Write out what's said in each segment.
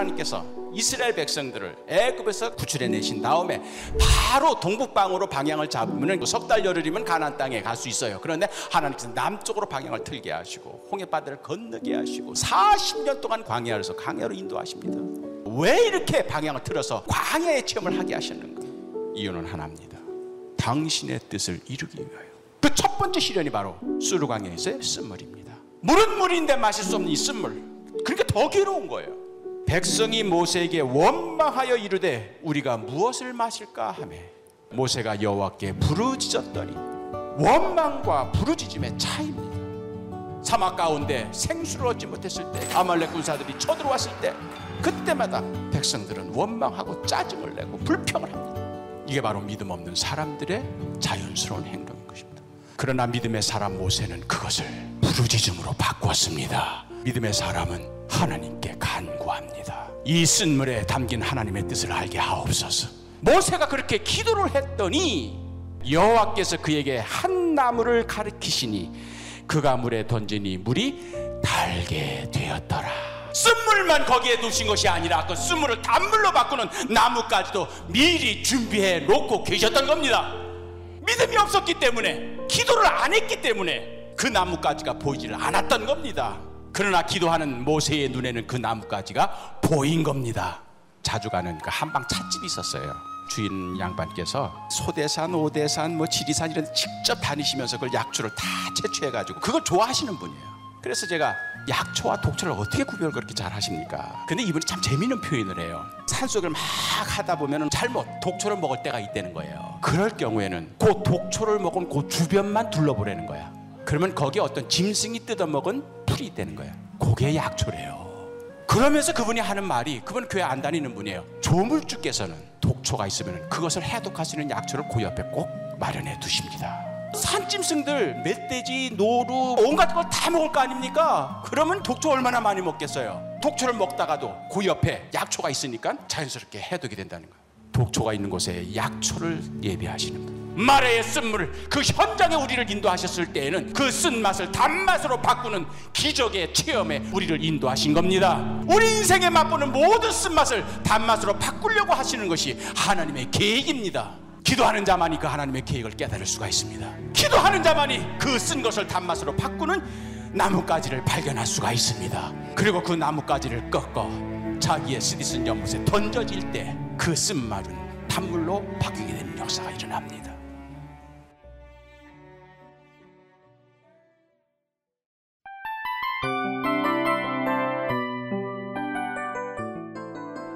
하나님께서 이스라엘 백성들을 애굽에서 구출해내신 다음에 바로 동북방으로 방향을 잡으면 석달 열흘이면 가나안 땅에 갈 수 있어요. 그런데 하나님께서 남쪽으로 방향을 틀게 하시고 홍해바다를 건너게 하시고 40년 동안 광야에서 강야로 인도하십니다. 왜 이렇게 방향을 틀어서 광야의 체험을 하게 하셨는가? 이유는 하나입니다. 당신의 뜻을 이루기 위하여. 그 첫 번째 시련이 바로 수르광야에서의 쓴물입니다. 물은 물인데 마실 수 없는 이 쓴물, 그러니까 더 괴로운 거예요. 백성이 모세에게 원망하여 이르되 우리가 무엇을 마실까 하며 모세가 여호와께 부르짖었더니 원망과 부르짖음의 차이입니다. 사막 가운데 생수를 얻지 못했을 때, 아말렉 군사들이 쳐들어왔을 때, 그때마다 백성들은 원망하고 짜증을 내고 불평을 합니다. 이게 바로 믿음 없는 사람들의 자연스러운 행동인 것입니다. 그러나 믿음의 사람 모세는 그것을 부르짖음으로 바꿨습니다. 믿음의 사람은 하나님께 간구합니다. 이 쓴물에 담긴 하나님의 뜻을 알게 하옵소서. 모세가 그렇게 기도를 했더니 여호와께서 그에게 한 나무를 가리키시니 그가 물에 던지니 물이 달게 되었더라. 쓴물만 거기에 두신 것이 아니라 그 쓴물을 단물로 바꾸는 나무까지도 미리 준비해 놓고 계셨던 겁니다. 믿음이 없었기 때문에, 기도를 안 했기 때문에 그 나무까지가 보이질 않았던 겁니다. 그러나 기도하는 모세의 눈에는 그 나뭇가지가 보인 겁니다. 자주 가는 그 한방 찻집이 있었어요. 주인 양반께서 소대산, 오대산, 지리산 이런 데 직접 다니시면서 그걸 약초를 다 채취해가지고 그걸 좋아하시는 분이에요. 그래서 제가 약초와 독초를 어떻게 구별을 그렇게 잘 하십니까? 근데 이분이 참 재미있는 표현을 해요. 산속을 막 하다 보면 잘못 독초를 먹을 때가 있다는 거예요. 그럴 경우에는 그 독초를 먹은 그 주변만 둘러보라는 거야. 그러면 거기에 어떤 짐승이 뜯어먹은 풀이 되는 거야. 그게 약초래요. 그러면서 그분이 하는 말이, 그분 교회 안 다니는 분이에요. 조물주께서는 독초가 있으면 그것을 해독할 수 있는 약초를 그 옆에 꼭 마련해 두십니다. 산짐승들, 멧돼지, 노루, 온갖 걸 다 먹을 거 아닙니까? 그러면 독초 얼마나 많이 먹겠어요. 독초를 먹다가도 그 옆에 약초가 있으니까 자연스럽게 해독이 된다는 거야. 독초가 있는 곳에 약초를 예비하시는 분. 마레의 쓴물을 그 현장에 우리를 인도하셨을 때에는 그 쓴맛을 단맛으로 바꾸는 기적의 체험에 우리를 인도하신 겁니다. 우리 인생에 맛보는 모든 쓴맛을 단맛으로 바꾸려고 하시는 것이 하나님의 계획입니다. 기도하는 자만이 그 하나님의 계획을 깨달을 수가 있습니다. 기도하는 자만이 그 쓴 것을 단맛으로 바꾸는 나뭇가지를 발견할 수가 있습니다. 그리고 그 나뭇가지를 꺾어 자기의 스디슨 연못에 던져질 때 그 쓴맛은 단물로 바뀌게 되는 역사가 일어납니다.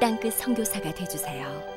땅끝 선교사가 되어주세요.